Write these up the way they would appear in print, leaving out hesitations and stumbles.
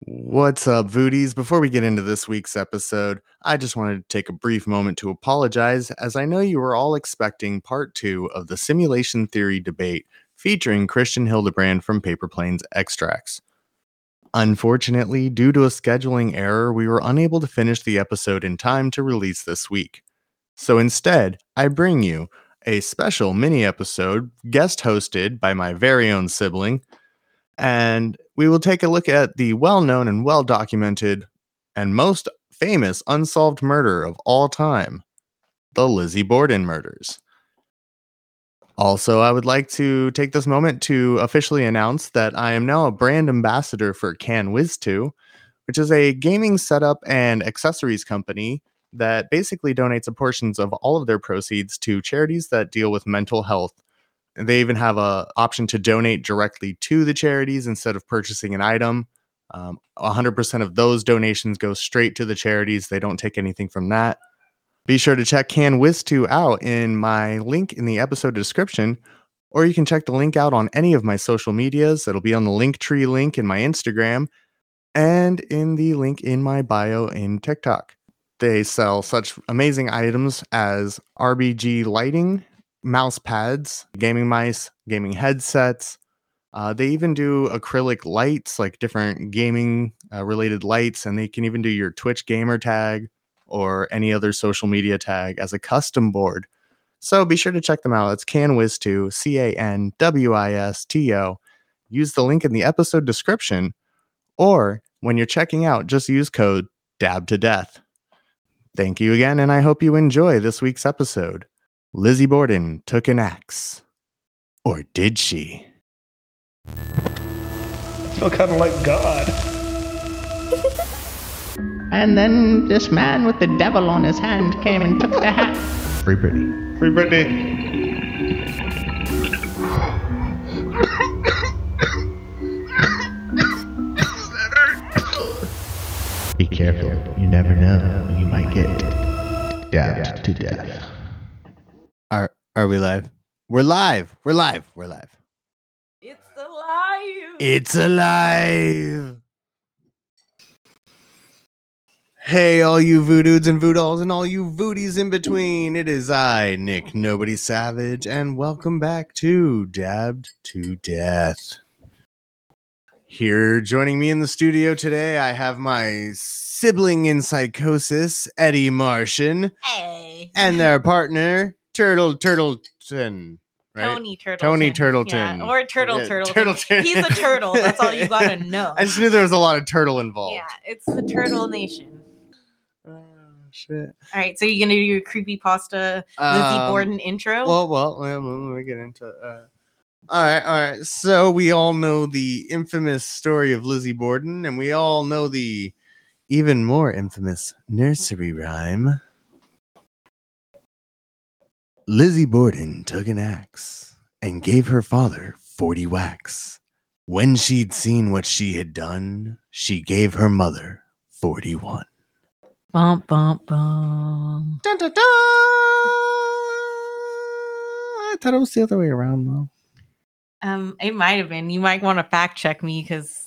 What's up, Voodies? Before we get into this week's episode, I just wanted to take a brief moment to apologize, as I know you were all expecting part 2 of the simulation theory debate featuring Christian Hildebrand from Paperplanes Extracts. Unfortunately, due to a scheduling error, we were unable to finish the episode in time to release this week. So instead, I bring you a special mini-episode guest hosted by my very own sibling, and we will take a look at the well-known and well-documented and most famous unsolved murder of all time, the Lizzie Borden murders. Also, I would like to take this moment to officially announce that I am now a brand ambassador for Kanwisto, which is a gaming setup and accessories company that basically donates a portion of all of their proceeds to charities that deal with mental health. They even have an option to donate directly to the charities instead of purchasing an item. 100% of those donations go straight to the charities. They don't take anything from that. Be sure to check Kanwisto out in my link in the episode description, or you can check the link out on any of my social medias. It'll be on the Linktree link in my Instagram and in the link in my bio in TikTok. They sell such amazing items as RBG lighting, mouse pads, gaming mice, gaming headsets. They even do acrylic lights, like different gaming related lights, and they can even do your Twitch gamer tag or any other social media tag as a custom board. So be sure to check them out. It's Kanwisto, Canwisto. Use the link in the episode description, or when you're checking out, just use code Dabbed to Death. Thank you again, and I hope you enjoy this week's episode. Lizzie Borden took an axe. Or did she? I feel kind of like God. And then this man with the devil on his hand came and took the hat. Free Britney. Free Britney. Be careful. You never know. You might get dabbed to death. Are we live? We're live. We're live. We're live. It's alive. It's alive. Hey, all you voodoods and voodolls and all you voodies in between. It is I, Nick Nobody Savage, and welcome back to Dabbed to Death. Here joining me in the studio today, I have my sibling in psychosis, Eddie Martian. Hey. And their partner, Turtle Turtleton, right? Tony Turtleton. Tony Turtleton. Yeah. Or Turtle Turtleton. Turtleton. He's a turtle. That's all you gotta know. I just knew there was a lot of turtle involved. Yeah, it's the Turtle Nation. Oh, shit. All right, so you're gonna do your creepypasta Lizzie Borden intro? Well, when we get into All right. So we all know the infamous story of Lizzie Borden, and we all know the even more infamous nursery rhyme. Lizzie Borden took an axe and gave her father 40 whacks. When she'd seen what she had done, she gave her mother 41. Bum, bum, bum. Dun, dun, dun. I thought it was the other way around, though. It might have been. You might want to fact check me, because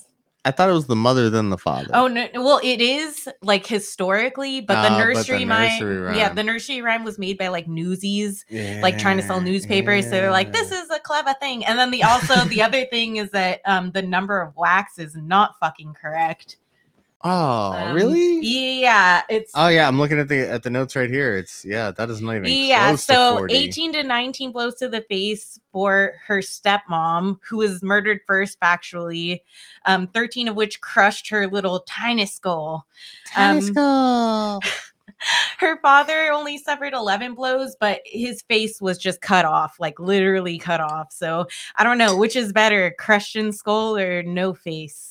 I thought it was the mother then the father. Oh no! Well, it is like historically, but the nursery rhyme. Yeah, the nursery rhyme was made by like newsies, like trying to sell newspapers. Yeah. So they're like, "This is a clever thing." And then the other thing is that the number of whacks is not fucking correct. Oh, really? Yeah, it's. Oh yeah, I'm looking at the notes right here. It's that is not even. Yeah, close so to 40. 18 to 19 blows to the face for her stepmom, who was murdered first factually, 13 of which crushed her little tiny skull. Her father only suffered 11 blows, but his face was just cut off, like literally cut off. So I don't know which is better, crushed in skull or no face.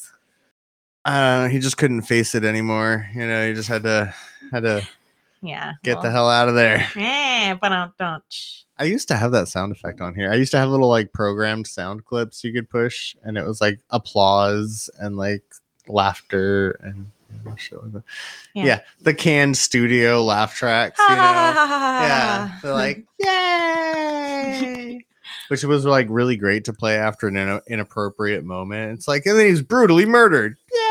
He just couldn't face it anymore. You know, he just had to get the hell out of there. Yeah, but I used to have that sound effect on here. I used to have little like programmed sound clips you could push, and it was like applause and like laughter and shit like that. Yeah, the canned studio laugh tracks. You know? Yeah, they're like yay. Which was like really great to play after an inappropriate moment. It's like, and then he's brutally murdered. Yeah.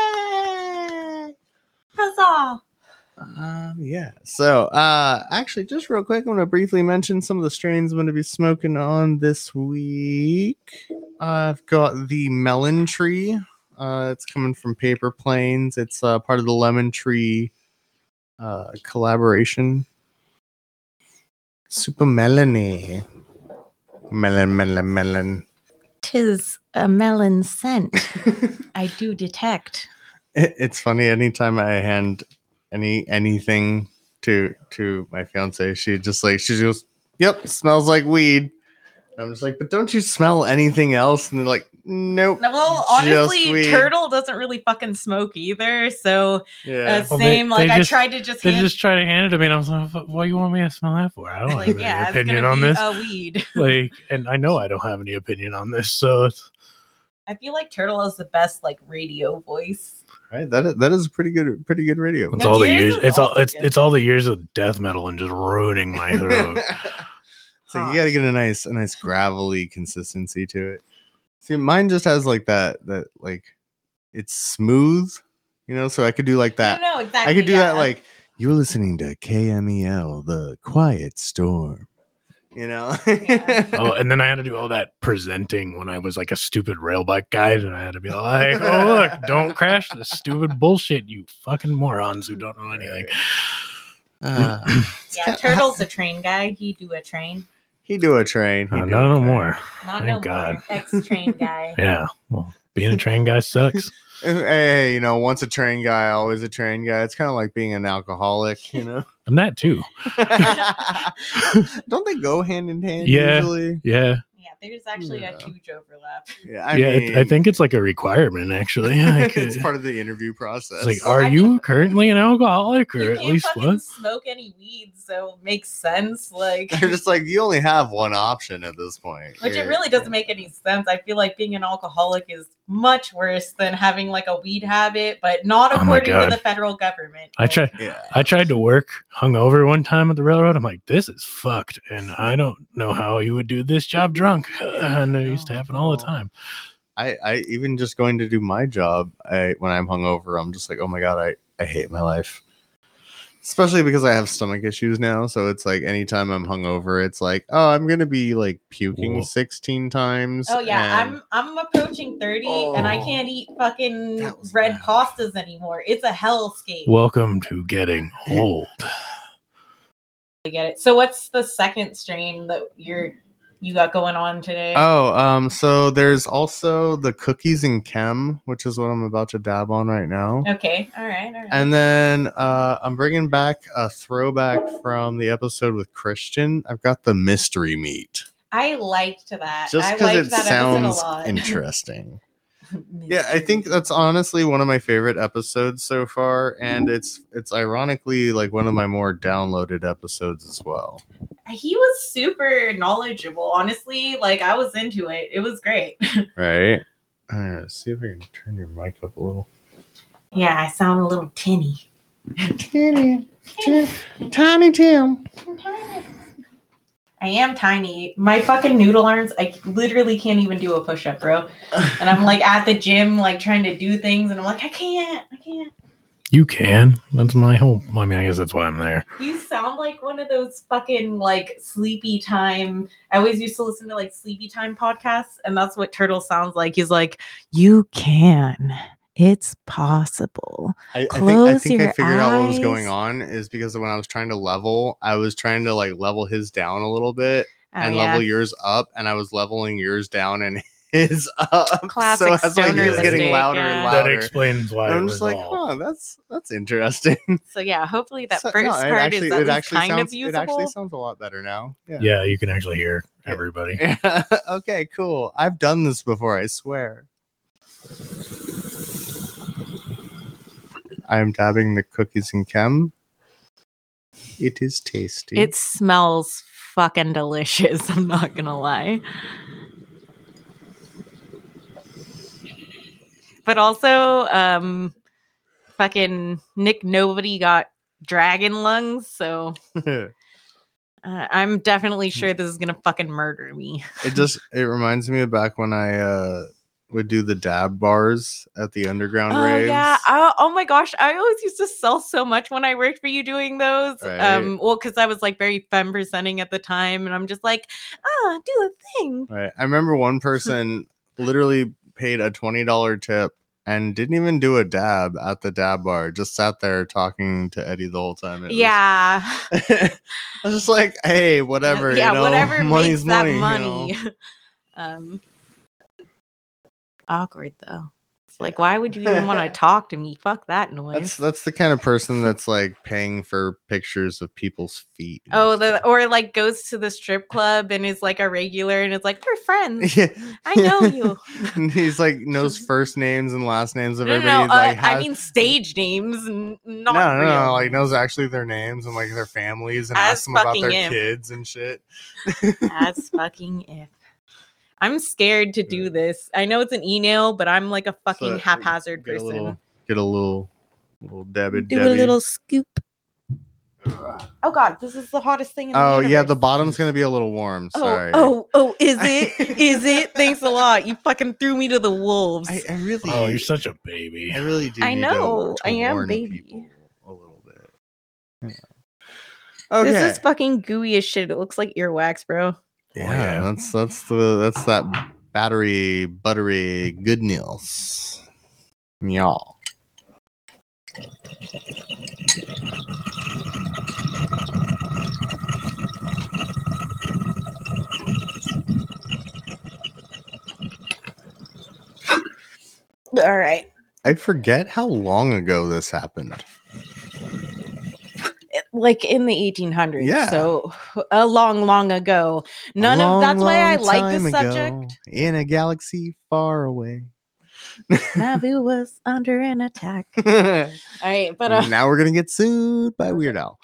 Yeah. So, actually, just real quick, I'm going to briefly mention some of the strains I'm going to be smoking on this week. I've got the Melon Tree. It's coming from Paperplanes. It's part of the Lemon Tree collaboration. Super melony. Melon. 'Tis a melon scent. I do detect. It's funny. Anytime I hand anything to my fiance, she goes, "Yep, smells like weed." And I'm just like, "But don't you smell anything else?" And they're like, "Nope." Well, honestly, Turtle doesn't really fucking smoke either. So yeah, same. Well, they tried to hand it to me, and I was like, "What do you want me to smell that for? I don't have any opinion on this." Weed. And I know I don't have any opinion on this. So I feel like Turtle is the best radio voice. Right, that is a pretty good radio. It's all the years. It's all the years of death metal and just ruining my throat. So you got to get a nice gravelly consistency to it. See, mine just has that it's smooth, so I could do that. No, exactly. I could do that you're listening to KMEL, The Quiet Storm. Yeah. Oh, and then I had to do all that presenting when I was a stupid rail bike guide, and I had to be like, "Oh look, don't crash this stupid bullshit, you fucking morons who don't know anything." Turtle's a train guy. He do a train. No more. Thank God. Ex-train guy. Yeah. Well, being a train guy sucks. Hey, once a train guy, always a train guy. It's kind of like being an alcoholic, I'm that too. Don't they go hand in hand usually? Yeah. Yeah, there's actually a huge overlap. Yeah, I mean, I think it's a requirement, actually. It's part of the interview process. It's are you currently an alcoholic, or at least what? You can't smoke any weed, so it makes sense. They're just you only have one option at this point. Which it really doesn't make any sense. I feel like being an alcoholic is much worse than having a weed habit, but not according to the federal government. I tried to work hungover one time at the railroad. I'm like, this is fucked, and I don't know how you would do this job drunk. And it used to happen all the time. I even just going to do my job, when I'm hungover, I'm just like, oh my god, I hate my life. Especially because I have stomach issues now, so it's anytime I'm hungover, it's I'm gonna be puking 16 times. Oh yeah, I'm approaching 30, and I can't eat fucking red pastas anymore. It's a hellscape. Welcome to getting old. I get it. So what's the second strain that you got going on today? So there's also the Cookies and Chem, which is what I'm about to dab on right now. Okay, all right. And then I'm bringing back a throwback from the episode with Christian. I've got the Mystery Meat. I liked that. Just because it sounds interesting. Yeah, I think that's honestly one of my favorite episodes so far, and it's ironically one of my more downloaded episodes as well. He was super knowledgeable, honestly. I was into it. It was great. Right. See if I can turn your mic up a little. Yeah, I sound a little tinny. Tiny Tim. I am tiny. My fucking noodle arms, I literally can't even do a push-up, bro. And I'm at the gym, trying to do things, and I'm like, I can't. You can. That's my whole... I mean, I guess that's why I'm there. You sound like one of those fucking, sleepy time... I always used to listen to, sleepy time podcasts, and that's what Turtle sounds like. He's like, you can. It's possible. I think I figured out what was going on is because when I was trying to level, I was trying to level his down a little bit level yours up, and I was leveling yours down and his up. Classic. So as he was getting louder and louder. That explains why. And I'm just that's interesting. So yeah, hopefully that first part is usable. It actually sounds a lot better now. Yeah, you can actually hear everybody. Yeah. Okay, cool. I've done this before, I swear. I am dabbing the Cookies and Chem. It is tasty. It smells fucking delicious. I'm not going to lie. But also, fucking Nick Nobody got dragon lungs. So I'm definitely sure this is going to fucking murder me. It reminds me of back when I would do the dab bars at the underground raves. Yeah. Oh my gosh. I always used to sell so much when I worked for you doing those. Right. Well, because I was like very femme presenting at the time. And I'm just like, do a thing. Right. I remember one person literally paid a $20 tip and didn't even do a dab at the dab bar. Just sat there talking to Eddie the whole time. I was just like, hey, whatever. Yeah, you know, whatever money's money. You know? Awkward though. It's like, why would you even want to talk to me? Fuck that noise. That's the kind of person that's like paying for pictures of people's feet. Or like goes to the strip club and is like a regular and it's like, we're friends. Yeah. I know you. And he's like knows first names and last names of everybody. I mean stage names, not real. Like knows actually their names and like their families and asks them about their kids and shit. As fucking if. I'm scared to do this. I know it's an e-nail, but I'm like a fucking haphazard person. Get a little dabbed. Do a little scoop. Oh God, this is the hottest thing in the universe. Oh yeah, the bottom's gonna be a little warm. Sorry. Oh, is it? Is it? Thanks a lot. You fucking threw me to the wolves. I really. Oh, you're such a baby. I really do. I know. I am baby. A little bit. Yeah. Okay. This is fucking gooey as shit. It looks like earwax, bro. Yeah, that's that battery buttery good news, y'all. All right. I forget how long ago this happened. Like in the 1800s, so a long ago. That's why I like this subject. In a galaxy far away, Nabu was under an attack. All right, but now we're gonna get sued by Weird Al.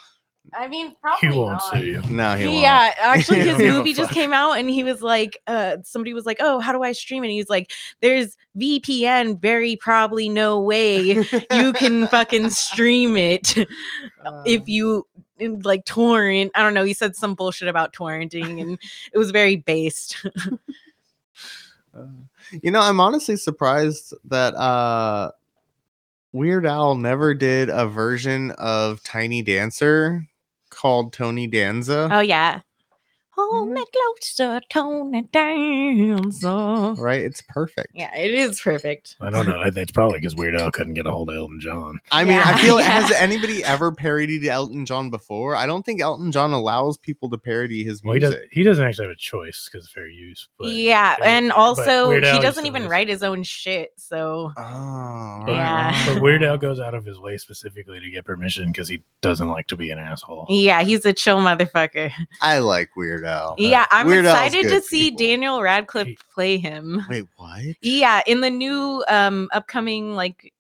I mean, probably he won't sue you. No, he won't. Yeah, actually, his movie just came out, and he was like, somebody was like, "Oh, how do I stream it?" And he's like, "There's VPN. Very probably no way you can fucking stream it if you like torrent." I don't know. He said some bullshit about torrenting, and it was very based. You know, I'm honestly surprised that. Weird Al never did a version of Tiny Dancer called Tony Danza. Oh, yeah. Hold me closer, Tony Danza. Right? It's perfect. Yeah, it is perfect. I don't know. It's probably because Weird Al couldn't get a hold of Elton John. I mean, I feel like, has anybody ever parodied Elton John before? I don't think Elton John allows people to parody his music. He doesn't actually have a choice because fair use. But, and also he doesn't even write his own shit. So, But Weird Al goes out of his way specifically to get permission because he doesn't like to be an asshole. Yeah, he's a chill motherfucker. I like Weird Al. Yeah, I'm excited to see Daniel Radcliffe play him. Wait, what? Yeah, in the new upcoming like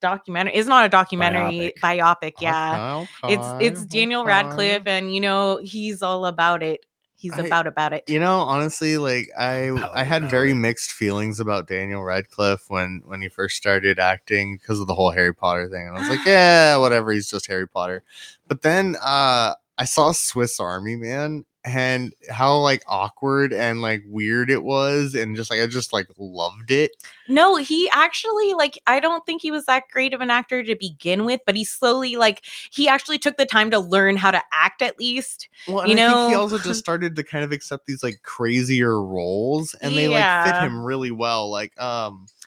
documentary. It's not a documentary, biopic. Yeah, it's Daniel Radcliffe, and you know he's all about it. He's about it. You know, honestly, like I had very mixed feelings about Daniel Radcliffe when he first started acting because of the whole Harry Potter thing, and I was like, yeah, whatever. He's just Harry Potter. But then I saw Swiss Army Man and how like awkward and like weird it was. And just like, I just like loved it. No, he actually like, I don't think he was that great of an actor to begin with, but he slowly like, he actually took the time to learn how to act at least. Well, and I think he also just started to kind of accept these like crazier roles and they like fit him really well. Like,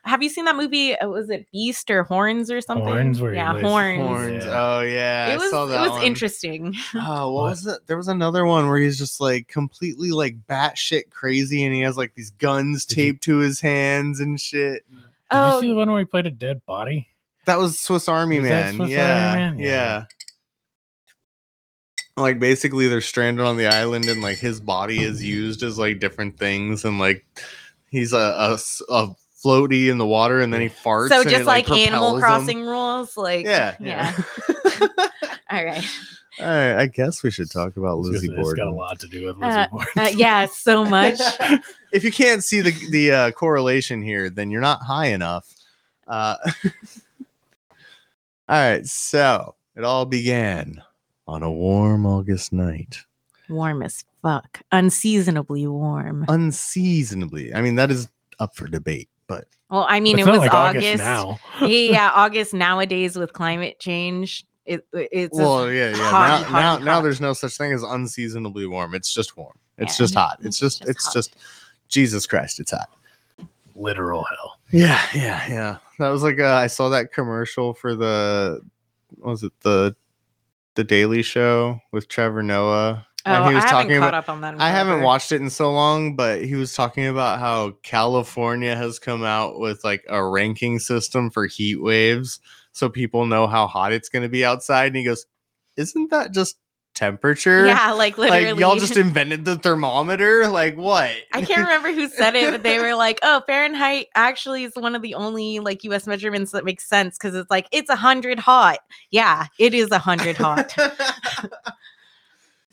have you seen that movie? Was it Beast or Horns or something? Horns. Yeah. Oh yeah, I saw that one. Interesting. Oh, what was it? There was another one where he's just like completely like batshit crazy, and he has like these guns taped to his hands and shit. Did you see the one where he played a dead body? That was Swiss Army Man. Yeah. Like basically, they're stranded on the island, and like his body is used as like different things, and like he's a floaty in the water, and then he farts. So just like Animal Crossing rules, like yeah. All right. I guess we should talk about Lizzie Borden. It's got a lot to do with Lizzie Borden. Yeah, so much. If you can't see the correlation here, then you're not high enough. All right. So it all began on a warm August night. Warm as fuck. Unseasonably warm. I mean, that is up for debate. but well, I mean, it was like August now. Yeah, August nowadays with climate change, it's well, yeah, hot, hot. Now there's no such thing as unseasonably warm. It's just warm. It's just hot. It's just Jesus Christ. It's hot. Literal hell. Yeah. That was like I saw that commercial for the Daily Show with Trevor Noah. And he was I haven't watched it in so long, but he was talking about how California has come out with like a ranking system for heat waves so people know how hot it's going to be outside. And he goes, isn't that just temperature? Yeah, like literally. Like, y'all just invented the thermometer? Like what? I can't remember who said it, but they were like, oh, Fahrenheit actually is one of the only like U.S. measurements that makes sense because it's like, it's 100 hot. Yeah, it is 100 hot.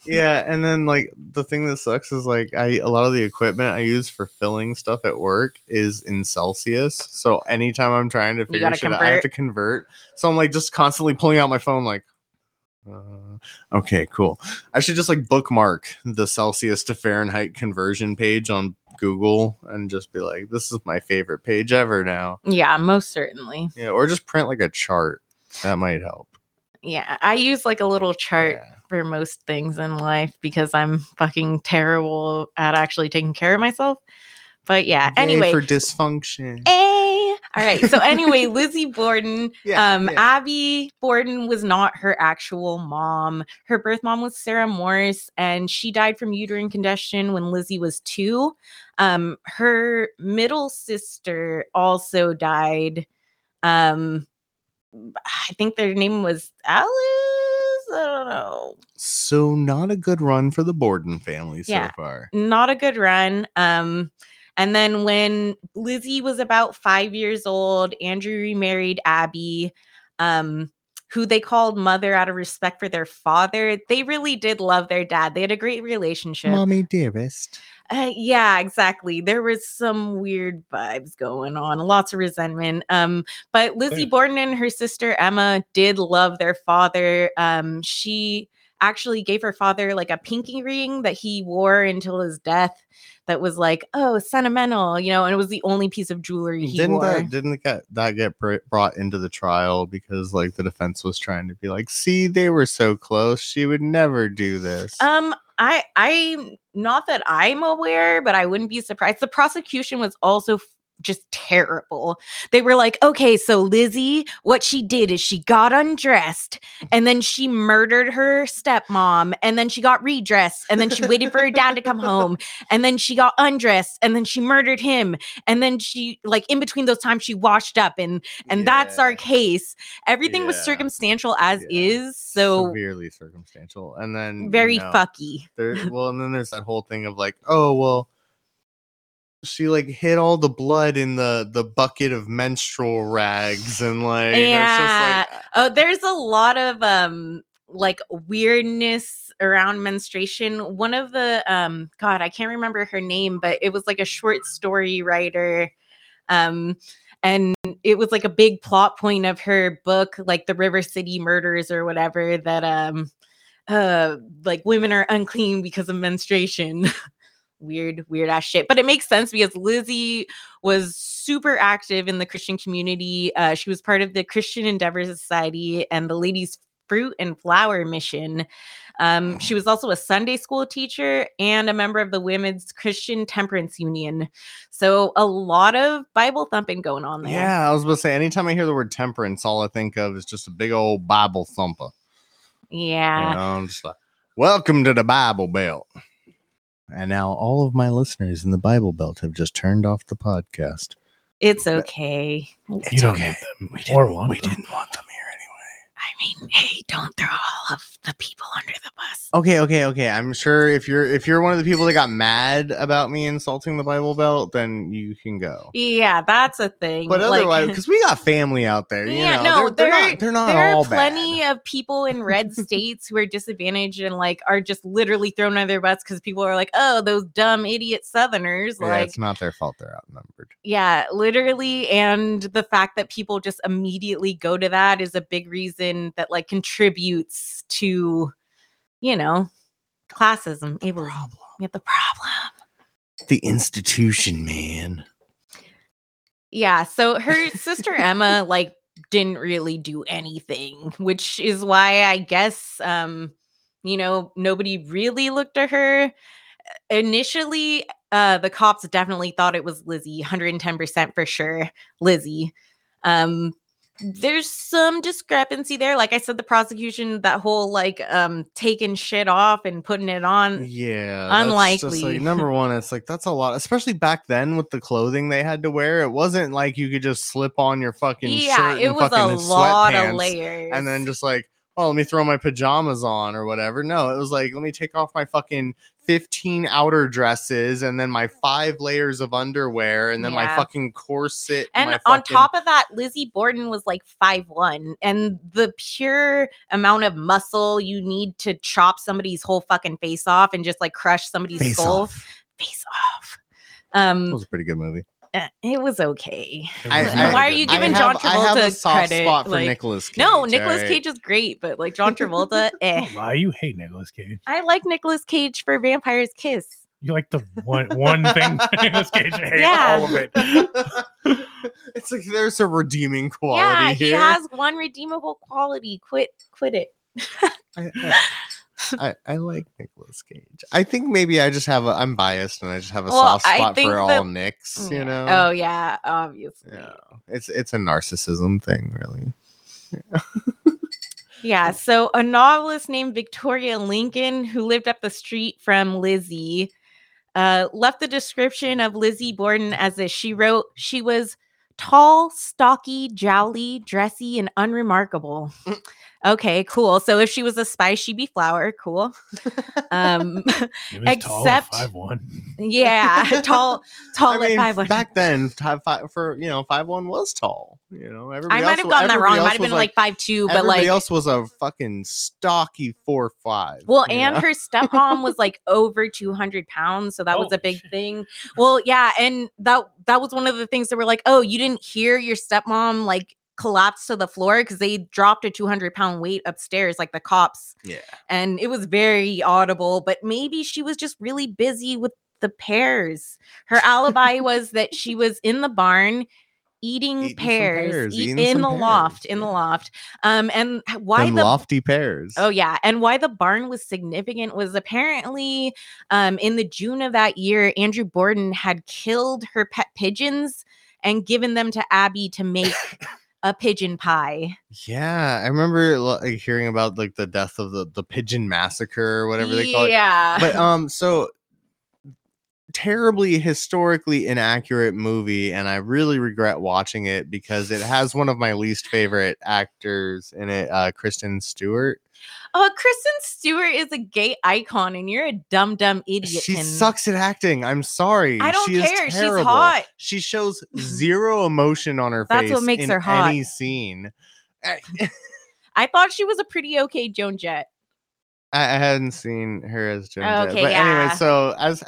Yeah, and then like the thing that sucks is like a lot of the equipment I use for filling stuff at work is in Celsius. So anytime I'm trying to figure shit out, I have to convert. So I'm like just constantly pulling out my phone, like, okay, cool. I should just like bookmark the Celsius to Fahrenheit conversion page on Google and just be like, this is my favorite page ever now. Yeah, most certainly. Yeah, or just print like a chart. That might help. Yeah, I use like a little chart. Yeah. For most things in life because I'm fucking terrible at actually taking care of myself. But yeah, anyway. For dysfunction. All right. So anyway, Lizzie Borden, Abby Borden was not her actual mom. Her birth mom was Sarah Morris, and she died from uterine congestion when Lizzie was 2. Her middle sister also died. I think their name was Alice. I don't know. So not a good run for the Borden family so far. Not a good run. And then when Lizzie was about 5 years old, Andrew remarried Abby, who they called mother out of respect for their father. They really did love their dad. They had a great relationship. Mommy dearest. Yeah, exactly. There was some weird vibes going on, lots of resentment. But Lizzie Borden and her sister Emma did love their father. She actually gave her father like a pinky ring that he wore until his death. That was like, oh, sentimental, you know. And it was the only piece of jewelry he wore. Didn't that get brought into the trial because like the defense was trying to be like, see, they were so close. She would never do this. I not that I'm aware, but I wouldn't be surprised. The prosecution was also just terrible. They were like, okay, so Lizzie, what she did is she got undressed and then she murdered her stepmom and then she got redressed and then she waited for her dad to come home and then she got undressed and then she murdered him and then she like in between those times she washed up and that's our case. Everything was circumstantial as is, so severely circumstantial. And then very fucky. And then there's that whole thing of like, oh well, she like hid all the blood in the bucket of menstrual rags and like it's just like, oh, there's a lot of like weirdness around menstruation. One of the God, I can't remember her name, but it was like a short story writer, and it was like a big plot point of her book, like the River City Murders or whatever, that like women are unclean because of menstruation. Weird ass shit. But it makes sense because Lizzie was super active in the Christian community. She was part of the Christian Endeavor Society and the Ladies' Fruit and Flower Mission. She was also a Sunday school teacher and a member of the Women's Christian Temperance Union. So a lot of Bible thumping going on there. Yeah, I was about to say, anytime I hear the word temperance, all I think of is just a big old Bible thumper. Yeah. You know, I'm just like, welcome to the Bible Belt. And now all of my listeners in the Bible Belt have just turned off the podcast. It's okay. You don't need them. We didn't want them here anyway. I mean, hey, don't throw all of the people under the bus. Okay. I'm sure if you're one of the people that got mad about me insulting the Bible Belt, then you can go. Yeah, that's a thing. But otherwise, because we got family out there. You know, they're not there all bad. There are plenty of people in red states who are disadvantaged and like are just literally thrown under their butts because people are like, oh, those dumb idiot Southerners. Yeah, like, it's not their fault they're outnumbered. Yeah, literally. And the fact that people just immediately go to that is a big reason that like contributes to, you know, classism. We have the problem. The institution, man. Yeah, so her sister Emma, like, didn't really do anything, which is why I guess, you know, nobody really looked at her. Initially, the cops definitely thought it was Lizzie, 110% for sure, Lizzie. There's some discrepancy there. Like I said, the prosecution, that whole, like, taking shit off and putting it on. Yeah. Unlikely. Just, like, number one, it's like, that's a lot. Especially back then with the clothing they had to wear. It wasn't like you could just slip on your fucking shirt. Yeah, it was a lot of layers. And then just like, oh, let me throw my pajamas on or whatever. No, it was like, let me take off my fucking 15 outer dresses and then my 5 layers of underwear and then my fucking corset. And on top of that, Lizzie Borden was like 5'1", and the pure amount of muscle you need to chop somebody's whole fucking face off and just like crush somebody's skull. Face off. That was a pretty good movie. It was okay. Why are you giving John Travolta credit? I have a soft spot for Nicolas Cage. No, Nicolas Cage is great, but like John Travolta, eh. Why you hate Nicolas Cage? I like Nicolas Cage for Vampire's Kiss. You like the one thing Nicolas Cage hates? Yeah. All of it. It's like there's a redeeming quality here. He has one redeemable quality. Quit it. I like Nicolas Cage. I think maybe I just have I'm biased and I just have a soft spot for all Nicks, you know? Oh yeah, obviously. Yeah. It's a narcissism thing, really. Yeah. Yeah, so a novelist named Victoria Lincoln, who lived up the street from Lizzie, left the description of Lizzie Borden as this. She wrote, she was tall, stocky, jowly, dressy, and unremarkable. Okay, cool. So if she was a spice, she'd be flour. Cool. It was except tall at 5'1". Yeah, tall I mean, at 5'1". Back then, 5'1" was tall. You know, everybody I might have gotten that wrong. Might have been like 5'2", but like everybody else was a fucking stocky 4'5". Well, and her stepmom was like over 200 pounds, so that was a big thing. Well, yeah, and that was one of the things that were like, oh, you didn't hear your stepmom like collapsed to the floor because they dropped a 200-pound weight upstairs, like the cops. Yeah. And it was very audible, but maybe she was just really busy with the pears. Her alibi was that she was in the barn eating pears in the loft, and why the lofty pears. Oh yeah. And why the barn was significant was apparently in the June of that year, Andrew Borden had killed her pet pigeons and given them to Abby to make a pigeon pie. Yeah, I remember like hearing about like the death of the pigeon massacre or whatever they call it. Yeah. But so terribly historically inaccurate movie, and I really regret watching it because it has one of my least favorite actors in it, Kristen Stewart. Oh, Kristen Stewart is a gay icon, and you're a dumb idiot. She sucks at acting. I'm sorry. I don't care. She's hot. She shows zero emotion on her face. That's what makes her hot. Any scene. I thought she was a pretty okay Joan Jett. I hadn't seen her as Joan Jett. Okay, but anyway, so as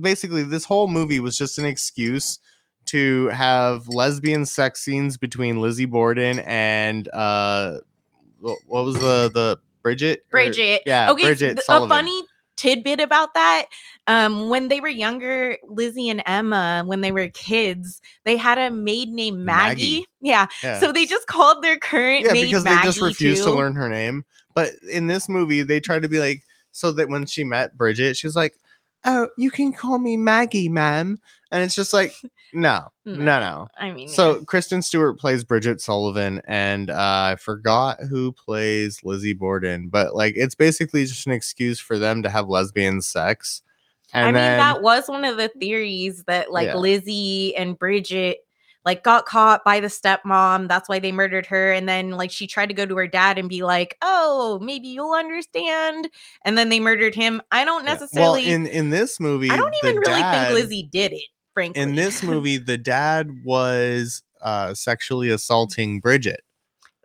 basically, this whole movie was just an excuse to have lesbian sex scenes between Lizzie Borden and what was the Bridget? Yeah, okay, Bridget Sullivan. A funny tidbit about that. When they were younger, Lizzie and Emma, when they were kids, they had a maid named Maggie. Yeah. So they just called their current maid Maggie because they just refused to learn her name. But in this movie, they tried to be like, so that when she met Bridget, she was like, oh, you can call me Maggie, ma'am. And it's just like, no. I mean, so Kristen Stewart plays Bridget Sullivan, and I forgot who plays Lizzie Borden, but like it's basically just an excuse for them to have lesbian sex. And I mean, that was one of the theories that like Lizzie and Bridget like got caught by the stepmom. That's why they murdered her. And then like she tried to go to her dad and be like, oh, maybe you'll understand. And then they murdered him. I don't necessarily. Well, in this movie, I don't even really think Lizzie did it, frankly. In this movie, the dad was sexually assaulting Bridget.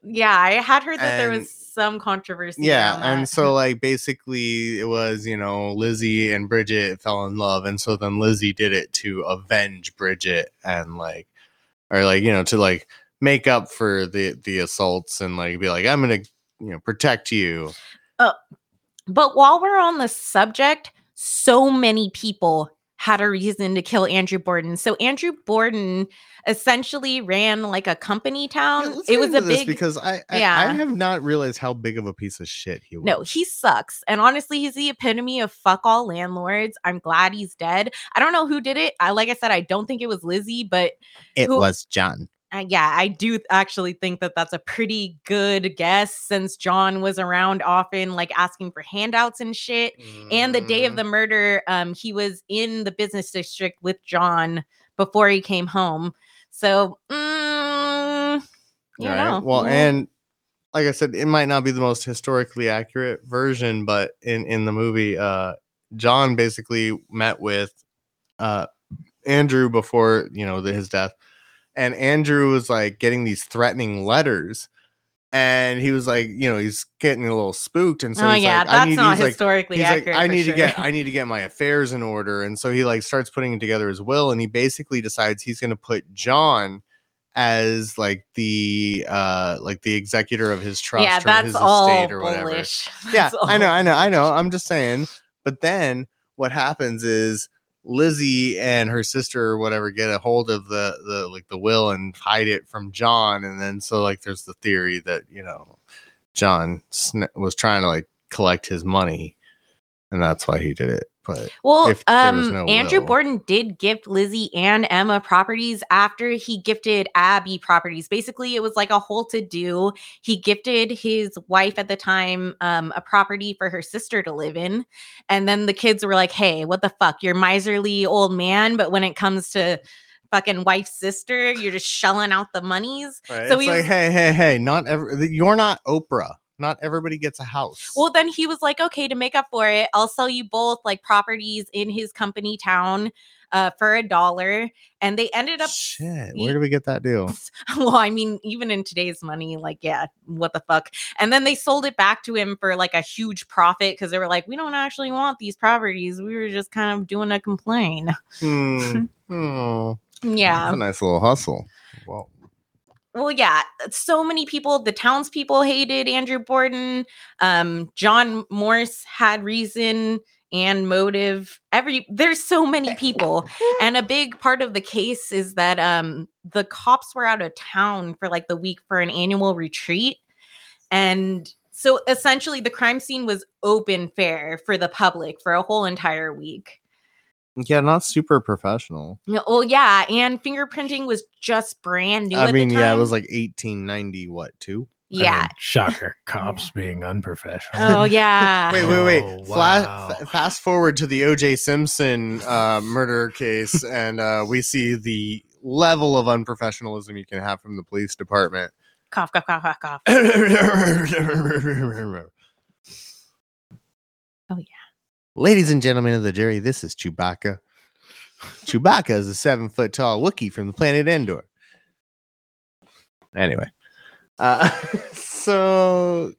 Yeah, I had heard that there was some controversy. Yeah, and so like basically it was, you know, Lizzie and Bridget fell in love. And so then Lizzie did it to avenge Bridget and like. Or like, you know, to like make up for the assaults and like be like, I'm going to, you know, protect you. But while we're on the subject, so many people had a reason to kill Andrew Borden. So Andrew Borden essentially ran like a company town. Yeah, it was a big, because I have not realized how big of a piece of shit he was. No, he sucks. And honestly, he's the epitome of fuck all landlords. I'm glad he's dead. I don't know who did it. Like I said, I don't think it was Lizzie, but it was John. Yeah, I do actually think that that's a pretty good guess, since John was around often, like asking for handouts and shit. Mm. And the day of the murder, he was in the business district with John before he came home. So, you know. Well, and like I said, it might not be the most historically accurate version, but in the movie, John basically met with Andrew before, you know, his death. And Andrew was like getting these threatening letters, and he was like, you know, he's getting a little spooked, and so I need to get my affairs in order, and so he like starts putting together his will, and he basically decides he's going to put John as like the executor of his trust, or that's his estate or whatever. Bullish. Yeah, that's all. I know. I'm just saying. But then what happens is, Lizzie and her sister or whatever get a hold of the will and hide it from John, and then so like there's the theory that, you know, John was trying to like collect his money, and that's why he did it. But Andrew Borden did gift Lizzie and Emma properties after he gifted Abby properties. Basically, it was like a whole to do. He gifted his wife at the time a property for her sister to live in. And then the kids were like, hey, what the fuck? You're miserly old man. But when it comes to fucking wife's sister, you're just shelling out the monies. Right. So he's like, hey, you're not Oprah. Not everybody gets a house. Well, then he was like, okay, to make up for it, I'll sell you both like properties in his company town for $1. And they ended up. Shit, where do we get that deal? Well, I mean, even in today's money, like, yeah, what the fuck? And then they sold it back to him for like a huge profit, because they were like, we don't actually want these properties. We were just kind of doing a complaint. Yeah. That's a nice little hustle. Well. Well, yeah, so many people, the townspeople hated Andrew Borden. John Morse had reason and motive. There's so many people. And a big part of the case is that the cops were out of town for like the week for an annual retreat. And so essentially the crime scene was open fair for the public for a whole entire week. Yeah, not super professional. Well, yeah, and fingerprinting was just brand new. I mean, at the time. Yeah, it was like 1890, what, two? Yeah. I mean, shocker, cops being unprofessional. Oh, yeah. Wait. Oh, wow. Fast forward to the O.J. Simpson murder case, and we see the level of unprofessionalism you can have from the police department. Cough, cough, cough, cough, cough. Oh, yeah. Ladies and gentlemen of the jury, this is Chewbacca. Chewbacca is a 7-foot tall Wookiee from the planet Endor. Anyway. So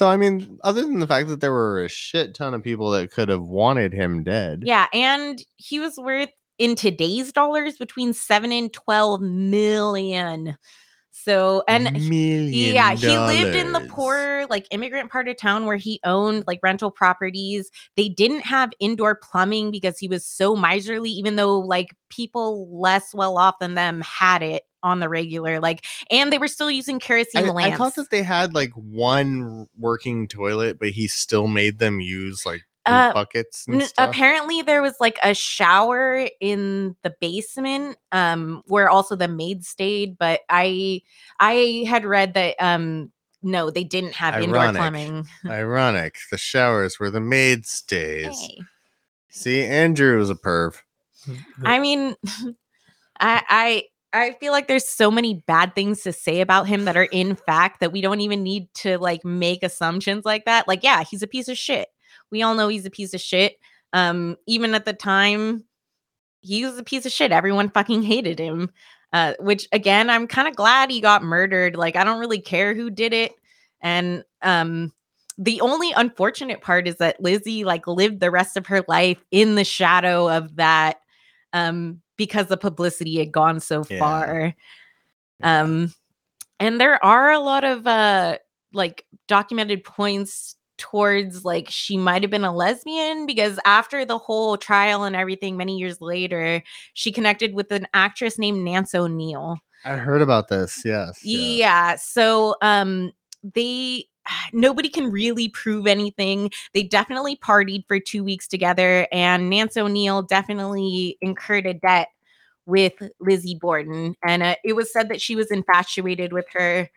I mean, other than the fact that there were a shit ton of people that could have wanted him dead. Yeah, and he was worth, in today's dollars, between $7 and $12 million. So, he lived in the poor, like, immigrant part of town where he owned like rental properties. They didn't have indoor plumbing because he was so miserly, even though like people less well off than them had it on the regular, like, and they were still using kerosene lamps. I thought that they had like one working toilet, but he still made them use like buckets and stuff. Apparently there was like a shower in the basement where also the maid stayed, but I had read that no, they didn't have indoor plumbing. Ironic, the showers where the maid stays. Hey. See, Andrew was a perv. I mean, I feel like there's so many bad things to say about him that are in fact that we don't even need to like make assumptions like that. Like, yeah, he's a piece of shit. We all know he's a piece of shit. Even at the time, he was a piece of shit. Everyone fucking hated him, which, again, I'm kind of glad he got murdered. Like, I don't really care who did it. And the only unfortunate part is that Lizzie, like, lived the rest of her life in the shadow of that because the publicity had gone so far. And there are a lot of, like, documented points towards like she might have been a lesbian, because after the whole trial and everything many years later, she connected with an actress named Nance O'Neill. I heard about this. Yes. Yeah. So nobody can really prove anything. They definitely partied for 2 weeks together, and Nance O'Neill definitely incurred a debt with Lizzie Borden. And it was said that she was infatuated with her.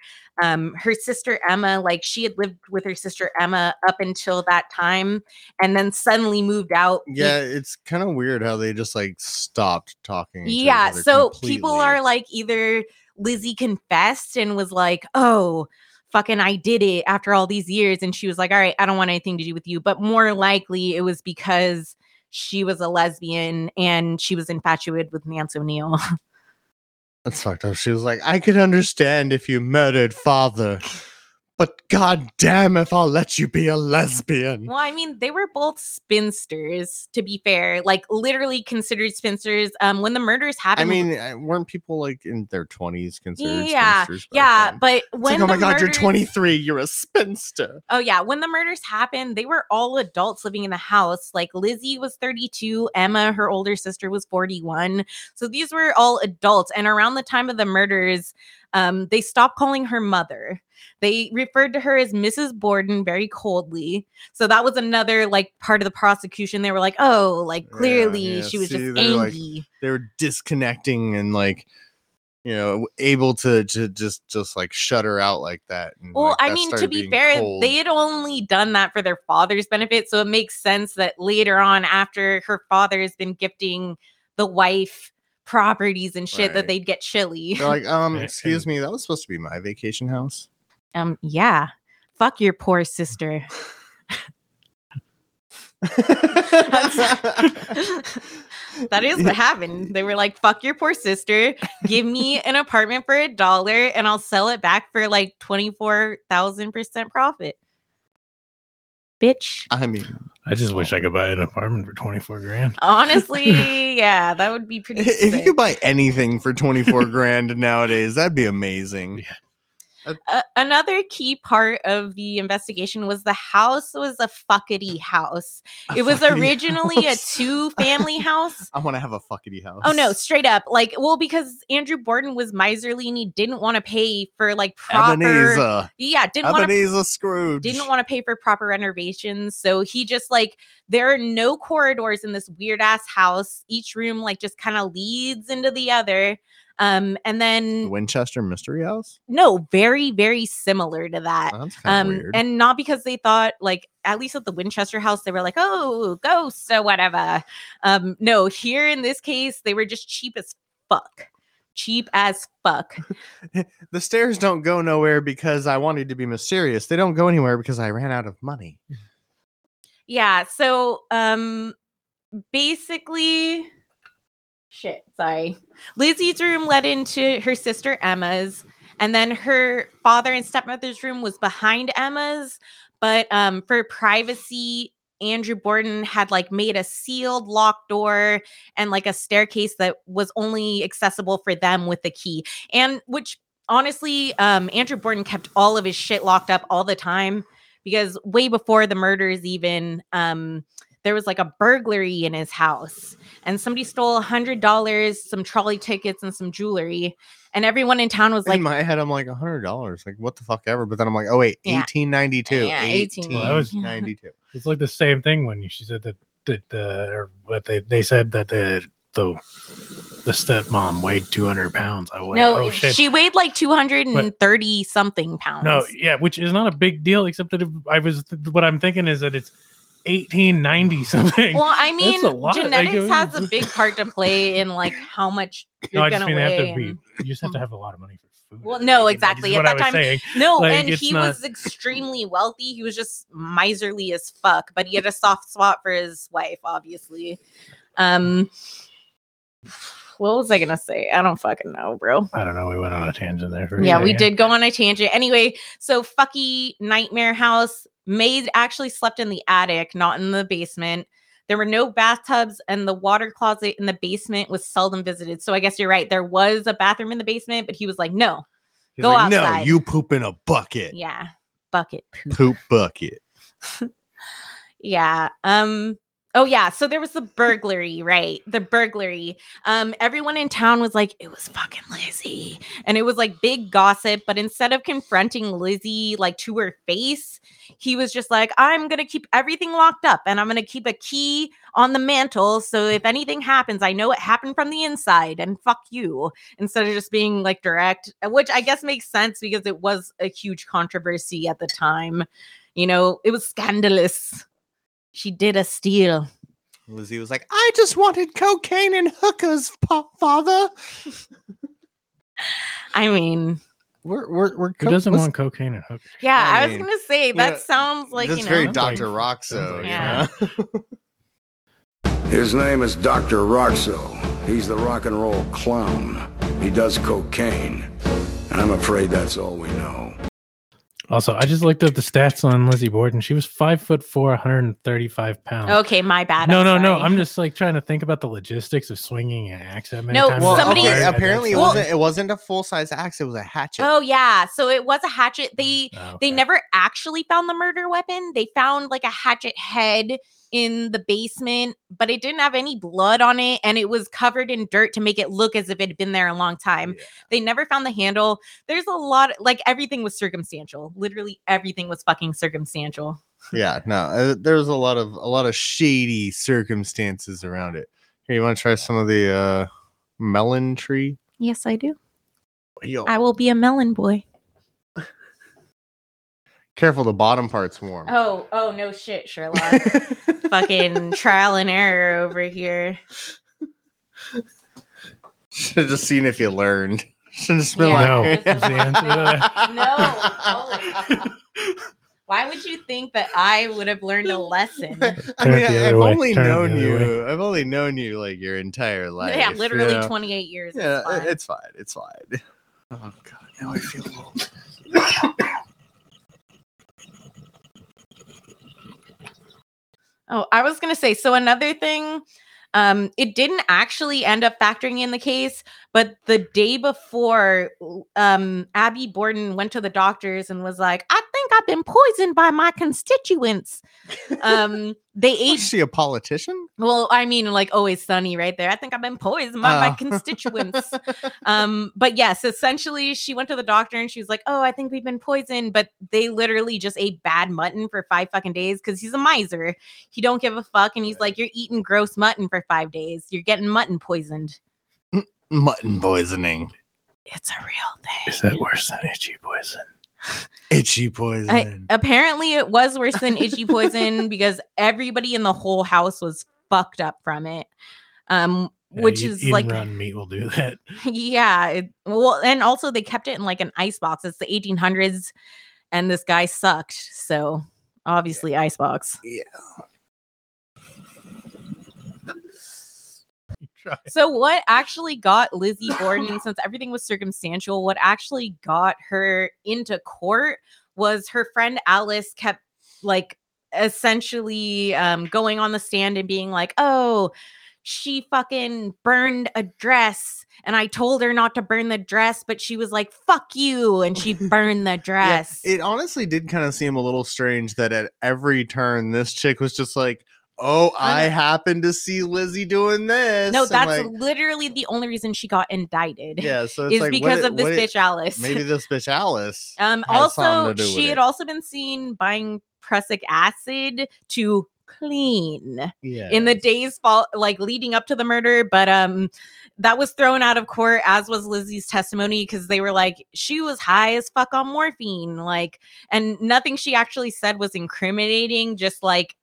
Her sister Emma, like she had lived with her sister Emma up until that time and then suddenly moved out. Yeah, it's kind of weird how they just like stopped talking. Yeah, so completely. People are like, either Lizzie confessed and was like, oh, fucking I did it after all these years. And she was like, all right, I don't want anything to do with you. But more likely it was because she was a lesbian and she was infatuated with Nance O'Neill. That's fucked up. She was like, I could understand if you murdered father, but goddamn if I'll let you be a lesbian. Well, I mean, they were both spinsters, to be fair. Like, literally considered spinsters. When the murders happened... I mean, weren't people, like, in their 20s considered spinsters? Yeah, but when it's like, oh my God, you're 23, you're a spinster. Oh, yeah. When the murders happened, they were all adults living in the house. Like, Lizzie was 32, Emma, her older sister, was 41. So these were all adults. And around the time of the murders... they stopped calling her mother. They referred to her as Mrs. Borden very coldly. So that was another like part of the prosecution. They were like, oh, like clearly she was just angry. Like, they were disconnecting and like, you know, able to just like shut her out like that. And, well, like, that I mean, to be fair, cold. They had only done that for their father's benefit. So it makes sense that later on, after her father has been gifting the wife properties and shit, right, that they'd get chilly. They're like, excuse me, that was supposed to be my vacation house. Yeah. Fuck your poor sister. That is what happened. They were like, fuck your poor sister. Give me an apartment for $1 and I'll sell it back for like 24,000% profit. Bitch. I mean, I just wish I could buy an apartment for 24 grand. Honestly, yeah, that would be pretty sick. If you could buy anything for 24 grand nowadays, that'd be amazing. Yeah. Another key part of the investigation was the house was a fuckity house. It was originally a two-family house. I want to have a fuckity house. Oh, no, straight up. Like, well, because Andrew Borden was miserly and he didn't want to pay for, like, proper... Ebenezer. Yeah, Ebenezer Scrooge. Didn't want to pay for proper renovations, so he just, like... There are no corridors in this weird-ass house. Each room, like, just kind of leads into the other. And then... The Winchester Mystery House? No, very, very similar to that. Oh, that's kind of weird. And not because they thought, like, at least at the Winchester house, they were like, oh, ghosts or whatever. No, here in this case, they were just cheap as fuck. Cheap as fuck. The stairs don't go nowhere because I wanted to be mysterious. They don't go anywhere because I ran out of money. Yeah, so basically, shit, sorry. Lizzie's room led into her sister Emma's, and then her father and stepmother's room was behind Emma's, but for privacy, Andrew Borden had like made a sealed locked door and like a staircase that was only accessible for them with the key, and which honestly, Andrew Borden kept all of his shit locked up all the time. Because way before the murders even, there was like a burglary in his house. And somebody stole $100, some trolley tickets, and some jewelry. And everyone in town was like... In my head, I'm like, $100. Like, what the fuck ever? But then I'm like, oh, wait, 1892. Yeah, 1892. It's like the same thing when she said that the stepmom weighed 200 pounds. She weighed like 230 something pounds. No, yeah, which is not a big deal, except that what I'm thinking is that it's 1890 something. Well, I mean, genetics has a big part to play in like how much you're going to weigh. You just have to have a lot of money for food. Well, no, exactly. At that time, and he was extremely wealthy. He was just miserly as fuck, but he had a soft spot for his wife, obviously. What was I gonna say? I don't fucking know, bro. I don't know. We went on a tangent there. Did go on a tangent. Anyway, so fucky nightmare house. Maid actually slept in the attic, not in the basement. There were no bathtubs, and the water closet in the basement was seldom visited. So I guess you're right. There was a bathroom in the basement, but he was like, "No, go outside. No, you poop in a bucket." Yeah, bucket poop bucket. Yeah. Oh, yeah. So there was the burglary, right? The burglary. Everyone in town was like, it was fucking Lizzie. And it was like big gossip. But instead of confronting Lizzie like to her face, he was just like, I'm going to keep everything locked up. And I'm going to keep a key on the mantle. So if anything happens, I know it happened from the inside. And fuck you. Instead of just being like direct, which I guess makes sense because it was a huge controversy at the time. You know, it was scandalous. She did a steal. Lizzie was like, I just wanted cocaine and hookers, father. I mean, we're who doesn't want cocaine and hookers? Yeah, I mean, was gonna say that sounds like that's very Dr. Roxo. Like, yeah. His name is Dr. Roxo. He's the rock and roll clown. He does cocaine, and I'm afraid that's all we know. Also, I just looked up the stats on Lizzie Borden. She was 5'4", 135 pounds. Okay, my bad. No. I'm just like trying to think about the logistics of swinging an axe that many times. No, somebody apparently it wasn't a full size axe. It was a hatchet. Oh yeah, so it was a hatchet. They never actually found the murder weapon. They found like a hatchet head in the basement, but it didn't have any blood on it, and it was covered in dirt to make it look as if it had been there a long time. Yeah. They never found the handle. There's a lot, like everything was circumstantial. Literally everything was fucking circumstantial. Yeah, no, there's a lot of shady circumstances around it. Here, you want to try some of the melon tree? Yes, I do. Yo. I will be a melon boy. Careful, the bottom part's warm. Oh, no shit, Sherlock. Fucking trial and error over here. Should have just seen if you learned. Should have just been like, no. Why would you think that I would have learned a lesson? I mean, I've only known you like your entire life. Yeah, literally 28 years. Yeah, it's fine. Oh god, now I feel old. Oh, I was going to say, so another thing, it didn't actually end up factoring in the case, but the day before, Abby Borden went to the doctors and was like, I think I've been poisoned by my constituents. Was she a politician? Well, I mean, like Always Sunny right there. I think I've been poisoned by my constituents. But yes, essentially she went to the doctor and she was like, oh, I think we've been poisoned. But they literally just ate bad mutton for 5 fucking days because he's a miser. He don't give a fuck. And he's like, you're eating gross mutton for 5 days. You're getting mutton poisoned. Mutton poisoning. It's a real thing. Is that worse than itchy poison? Itchy poison. Apparently it was worse than itchy poison because everybody in the whole house was fucked up from it. Which is like rotten meat will do that. Yeah. And also they kept it in like an icebox. It's the 1800s and this guy sucked. So obviously icebox. Yeah. So what actually got Lizzie Borden, since everything was circumstantial, what actually got her into court was her friend Alice kept like essentially going on the stand and being like, oh, she fucking burned a dress and I told her not to burn the dress, but she was like, fuck you. And she burned the dress. Yeah, it honestly did kind of seem a little strange that at every turn, this chick was just like, oh, I happened to see Lizzie doing this. No, that's like, literally the only reason she got indicted. Yeah, so it's like, because of this bitch Alice. Maybe this bitch Alice. Also, she had also been seen buying prussic acid to clean in the days like leading up to the murder, but that was thrown out of court, as was Lizzie's testimony, because they were like, she was high as fuck on morphine, like, and nothing she actually said was incriminating, just like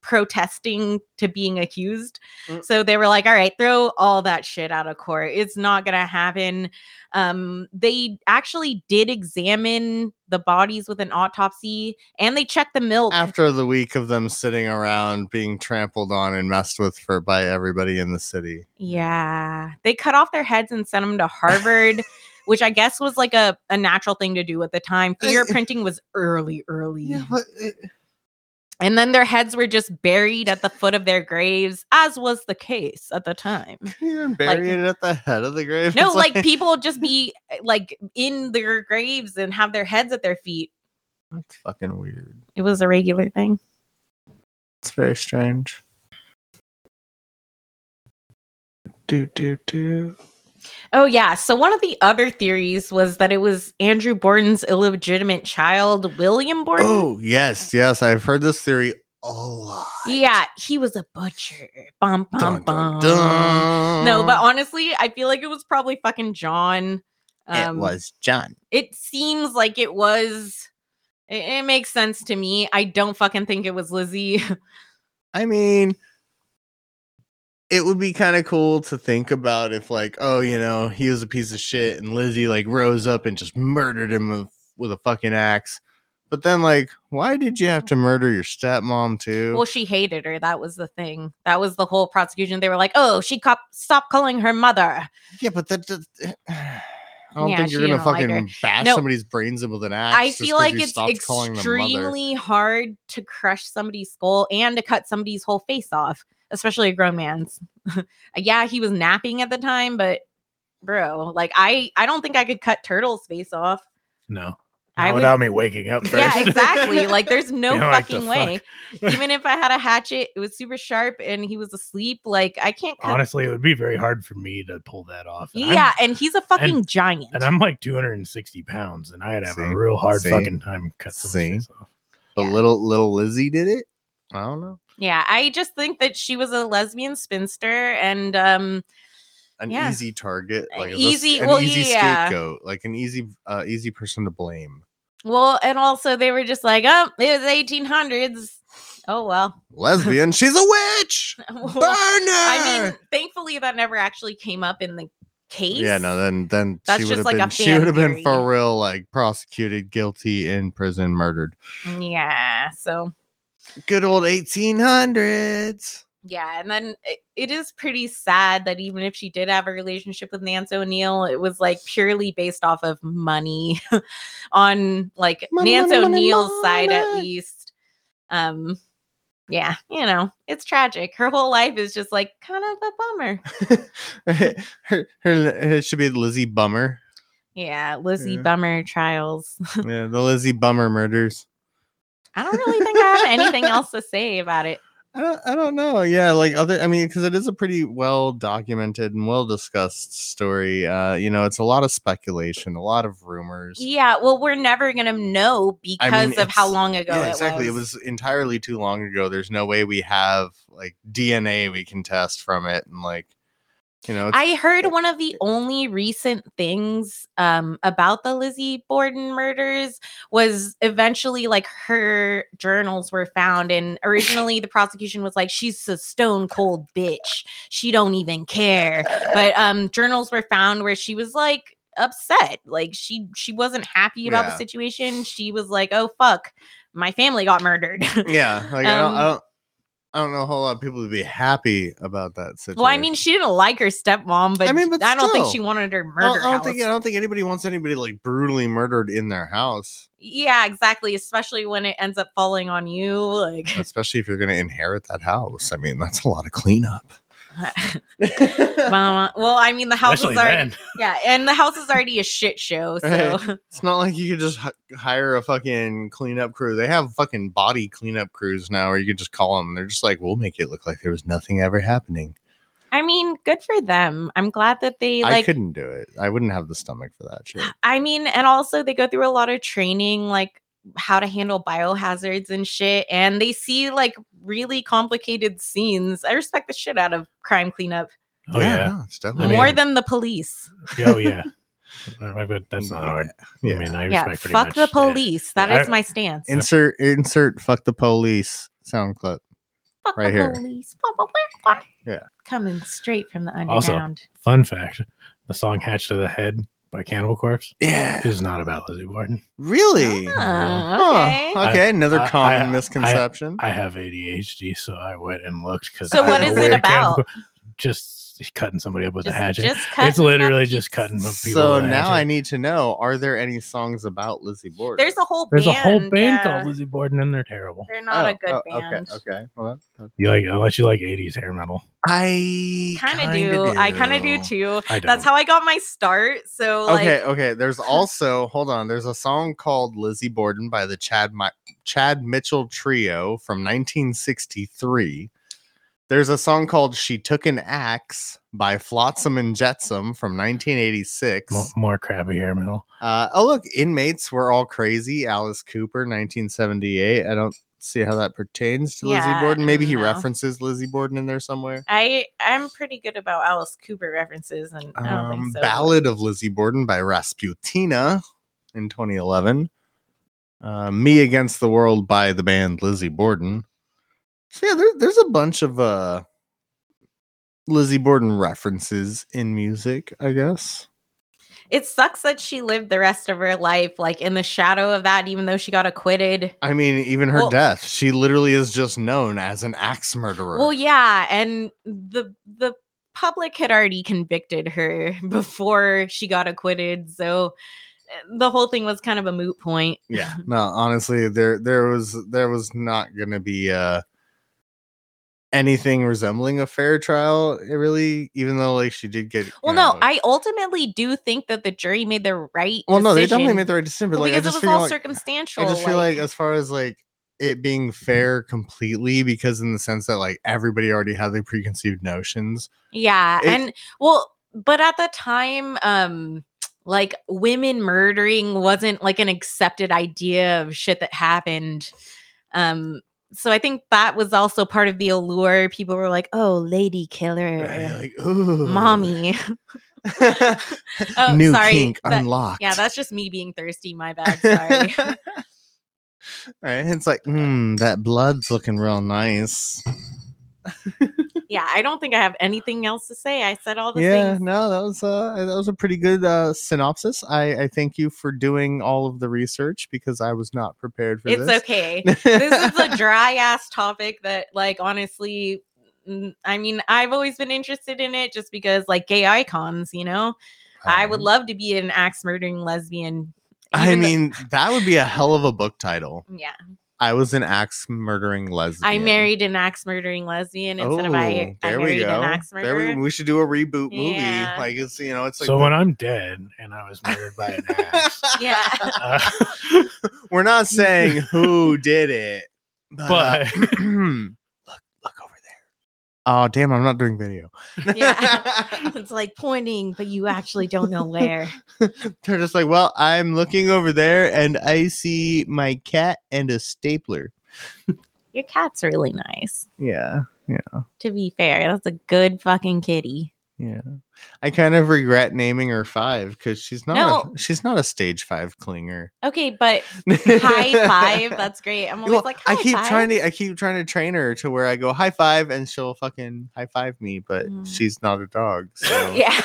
protesting to being accused. So they were like, all right, throw all that shit out of court. It's not gonna happen. They actually did examine the bodies with an autopsy, and they checked the milk. After the week of them sitting around being trampled on and messed with by everybody in the city. Yeah. They cut off their heads and sent them to Harvard, which I guess was like a natural thing to do at the time. Fingerprinting was early. Yeah, but and then their heads were just buried at the foot of their graves, as was the case at the time. You're buried like, at the head of the grave? No, like people just be like in their graves and have their heads at their feet. That's fucking weird. It was a regular thing. It's very strange. Oh, yeah. So one of the other theories was that it was Andrew Borden's illegitimate child, William Borden. Oh, yes. Yes. I've heard this theory a lot. Yeah. He was a butcher. Bum, bum, dun, bum. Dun, dun. No, but honestly, I feel like it was probably fucking John. It was John. It seems like it was. It makes sense to me. I don't fucking think it was Lizzie. I mean, it would be kind of cool to think about if, like, oh, you know, he was a piece of shit and Lizzie, like, rose up and just murdered him with a fucking axe. But then, like, why did you have to murder your stepmom, too? Well, she hated her. That was the thing. That was the whole prosecution. They were like, oh, she stopped calling her mother. Yeah, but that I don't think you're going to fucking bash somebody's brains in with an axe. I feel like it's extremely hard to crush somebody's skull and to cut somebody's whole face off, especially a grown man's. Yeah, he was napping at the time, but bro, like I don't think I could cut Turtle's face off. No. Without me waking up first. Yeah, exactly. Like there's no fucking way. Even if I had a hatchet, it was super sharp and he was asleep. Like I can't. Honestly, it would be very hard for me to pull that off. And yeah. And he's a fucking giant. And I'm like 260 pounds and I'd have a real hard fucking time cutting off. But little Lizzie did it. I don't know. Yeah. I just think that she was a lesbian spinster and, an easy target, like scapegoat, like an easy person to blame. Well, and also they were just like, oh, it was 1800s. Oh, well. Lesbian. She's a witch. Well, burn her! I mean, thankfully that never actually came up in the case. Yeah, no, then that's she would have like been for real, like prosecuted, guilty, in prison, murdered. Yeah, so. Good old 1800s. Yeah, and then it is pretty sad that even if she did have a relationship with Nance O'Neill, it was like purely based off of money on like Nance O'Neill's side, at least. Yeah, you know, it's tragic. Her whole life is just like kind of a bummer. It should be Lizzie Bummer. Yeah, Lizzie Bummer trials. Yeah, the Lizzie Bummer murders. I don't really think I have anything else to say about it. I don't know. Yeah, like I mean, because it is a pretty well documented and well discussed story. You know, it's a lot of speculation, a lot of rumors. Yeah, well, we're never gonna know because of how long ago it was. Exactly, it was entirely too long ago. There's no way we have like DNA we can test from it, and like, you know, I heard one of the only recent things about the Lizzie Borden murders was eventually like her journals were found, and originally the prosecution was like, she's a stone cold bitch, she don't even care, but journals were found where she was like upset, like she wasn't happy about the situation. She was like, oh fuck, my family got murdered. Yeah, like I don't know a whole lot of people would be happy about that situation. Well, I mean, she didn't like her stepmom, but I don't think she wanted her murdered. I don't think anybody wants anybody like brutally murdered in their house. Yeah, exactly. Especially when it ends up falling on you, like. Especially if you're going to inherit that house. I mean, that's a lot of cleanup. Well, I mean, the house is already a shit show. So right. It's not like you could just hire a fucking cleanup crew. They have fucking body cleanup crews now, or you could just call them. They're just like, we'll make it look like there was nothing ever happening. I mean, good for them. I'm glad that they like. I couldn't do it. I wouldn't have the stomach for that shit. I mean, and also they go through a lot of training, like how to handle biohazards and shit, and they see like really complicated scenes. I respect the shit out of crime cleanup. Oh yeah, it's definitely more than the police. Oh yeah, that's not hard. Yeah, I mean, I respect pretty much. Fuck the police. Yeah. That is my stance. Insert. Fuck the police sound clip. Fuck right the police. Here. Yeah, coming straight from the underground. Also, fun fact: the song "Hatched to the Head" by Cannibal Corpse. Yeah. It's not about Lizzie Borden. Really? Okay. Oh, okay. Another common misconception. I have ADHD, so I went and looked. So what is it about? Just just cutting somebody up with a hatchet. It's literally just cutting people. So now I need to know, are there any songs about Lizzie Borden? There's a whole band called Lizzie Borden, and they're terrible. They're not a good band. Okay. Well, you like, unless you like 80s hair metal. I kind of do. I kind of do too. That's how I got my start. So okay. There's also there's a song called Lizzie Borden by the Chad Mitchell Trio from 1963. There's a song called She Took an Axe by Flotsam and Jetsam from 1986. More crappy hair metal. Inmates Were All Crazy, Alice Cooper, 1978. I don't see how that pertains to Lizzie Borden. Maybe he references Lizzie Borden in there somewhere. I'm pretty good about Alice Cooper references. And I don't think so. Ballad of Lizzie Borden by Rasputina in 2011. Me Against the World by the band Lizzie Borden. So yeah, there's a bunch of Lizzie Borden references in music, I guess. It sucks that she lived the rest of her life like in the shadow of that, even though she got acquitted. I mean, even her death, she literally is just known as an axe murderer. Well, yeah, and the public had already convicted her before she got acquitted, so the whole thing was kind of a moot point. Yeah, no, honestly, there was not going to be anything resembling a fair trial, really, even though like she did get I ultimately do think that the jury made the right decision. They definitely made the right decision, but because it was all circumstantial. I just feel like as far as like it being fair completely, because in the sense that like everybody already had their preconceived notions. Yeah, but at the time, like women murdering wasn't like an accepted idea of shit that happened. So I think that was also part of the allure. People were like, "Oh, lady killer, like, ooh, mommy." New kink unlocked. Yeah, that's just me being thirsty. My bad. Sorry. All right, it's like that blood's looking real nice. Yeah, I don't think I have anything else to say. I said all the things. Yeah, no, that was a pretty good synopsis. I thank you for doing all of the research because I was not prepared for this. It's okay. This is a dry ass topic that, like, honestly, I mean, I've always been interested in it just because, like, gay icons, you know? I would love to be an axe murdering lesbian. That would be a hell of a book title. Yeah. I was an axe murdering lesbian. I married an axe murdering lesbian instead of I married an axe murderer. We should do a reboot movie. Yeah. Like it's it's like when I'm dead and I was murdered by an axe. Yeah. We're not saying who did it, but look over there. Oh damn! I'm not doing video. Yeah, it's like pointing, but you actually don't know where. They're just like, well, I'm looking over there and I see my cat and a stapler. Your cat's really nice. Yeah. To be fair, that's a good fucking kitty. Yeah. I kind of regret naming her 5 because she's not a stage 5 clinger. Okay, but high 5, that's great. I'm always high 5. I keep trying to train her to where I go high 5 and she'll fucking high 5 me, but she's not a dog. So. Yeah.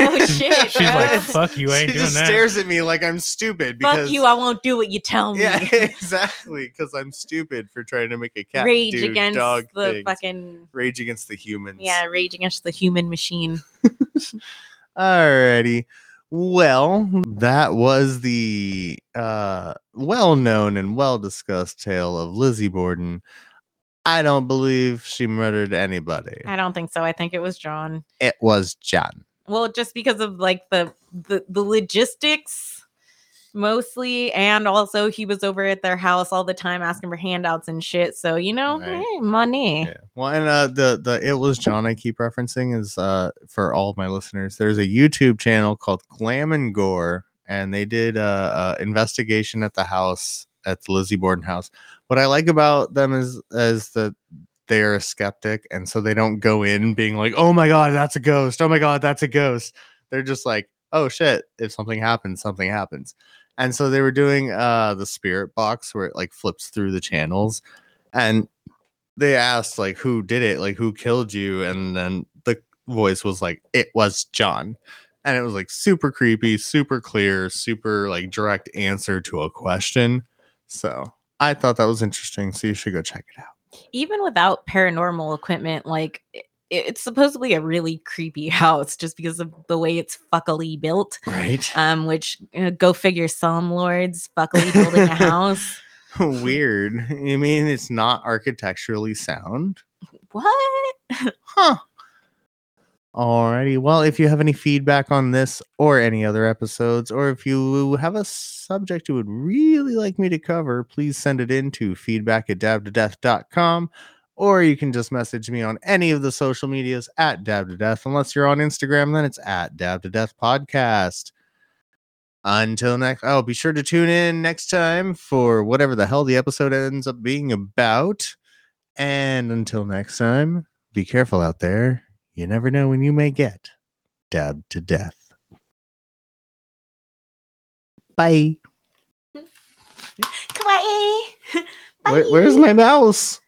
Oh shit. She's like, fuck you, ain't doing that. She just stares at me like I'm stupid. Fuck you, I won't do what you tell me. Yeah, exactly, because I'm stupid for trying to make a cat rage do against dog the things. Fucking rage against the humans. Yeah, rage against the human machine. Alrighty. Well, that was the well-known and well-discussed tale of Lizzie Borden. I don't believe she murdered anybody. I don't think so. I think it was John. It was John. Well, just because of like the logistics mostly, and also he was over at their house all the time asking for handouts and shit. So right. Hey, money. Yeah. Well, and the it was John I keep referencing is for all of my listeners. There's a YouTube channel called Glam and Gore, and they did a investigation at the house at the Lizzie Borden house. What I like about them is that they are a skeptic, and so they don't go in being like, "Oh my god, that's a ghost! Oh my god, that's a ghost!" They're just like, "Oh shit! If something happens, something happens." And so they were doing the spirit box where it like flips through the channels, and they asked like who did it, like who killed you, and then the voice was like it was John, and it was like super creepy, super clear, super like direct answer to a question. So I thought that was interesting. So you should go check it out. Even without paranormal equipment, like it's supposedly a really creepy house just because of the way it's fuckily built. Right. Which, go figure, Psalm Lords, fuckily building a house. Weird. You mean it's not architecturally sound? What? Huh. Alrighty. Well, if you have any feedback on this or any other episodes, or if you have a subject you would really like me to cover, please send it in to feedback@dabbedtodeath.com. Or you can just message me on any of the social medias at Dabbed to Death. Unless you're on Instagram, then it's at Dabbed to Death Podcast. Until next, I'll be sure to tune in next time for whatever the hell the episode ends up being about. And until next time, be careful out there. You never know when you may get dabbed to death. Bye. Kawaii. Bye. Where's my mouse?